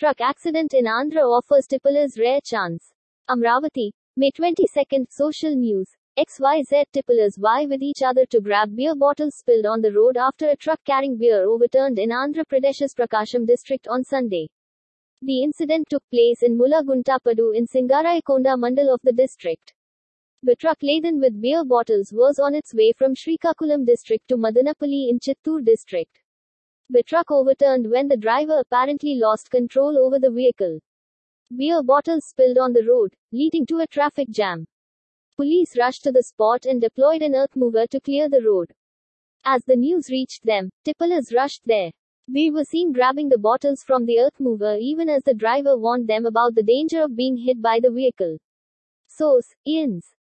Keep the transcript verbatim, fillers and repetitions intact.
Truck accident in Andhra offers tipplers rare chance. Amaravati, May twenty-second, Social News. X Y Z tipplers vie with each other to grab beer bottles spilled on the road after a truck carrying beer overturned in Andhra Pradesh's Prakasam district on Sunday. The incident took place in Mula Gunta Padu in Singarai Konda mandal of the district. The truck laden with beer bottles was on its way from Srikakulam district to Madanapalli in Chittoor district. The truck overturned when the driver apparently lost control over the vehicle. Beer bottles spilled on the road, leading to a traffic jam. Police rushed to the spot and deployed an earth mover to clear the road. As the news reached them, tipplers rushed there. They were seen grabbing the bottles from the earth mover even as the driver warned them about the danger of being hit by the vehicle. Source: I A N S.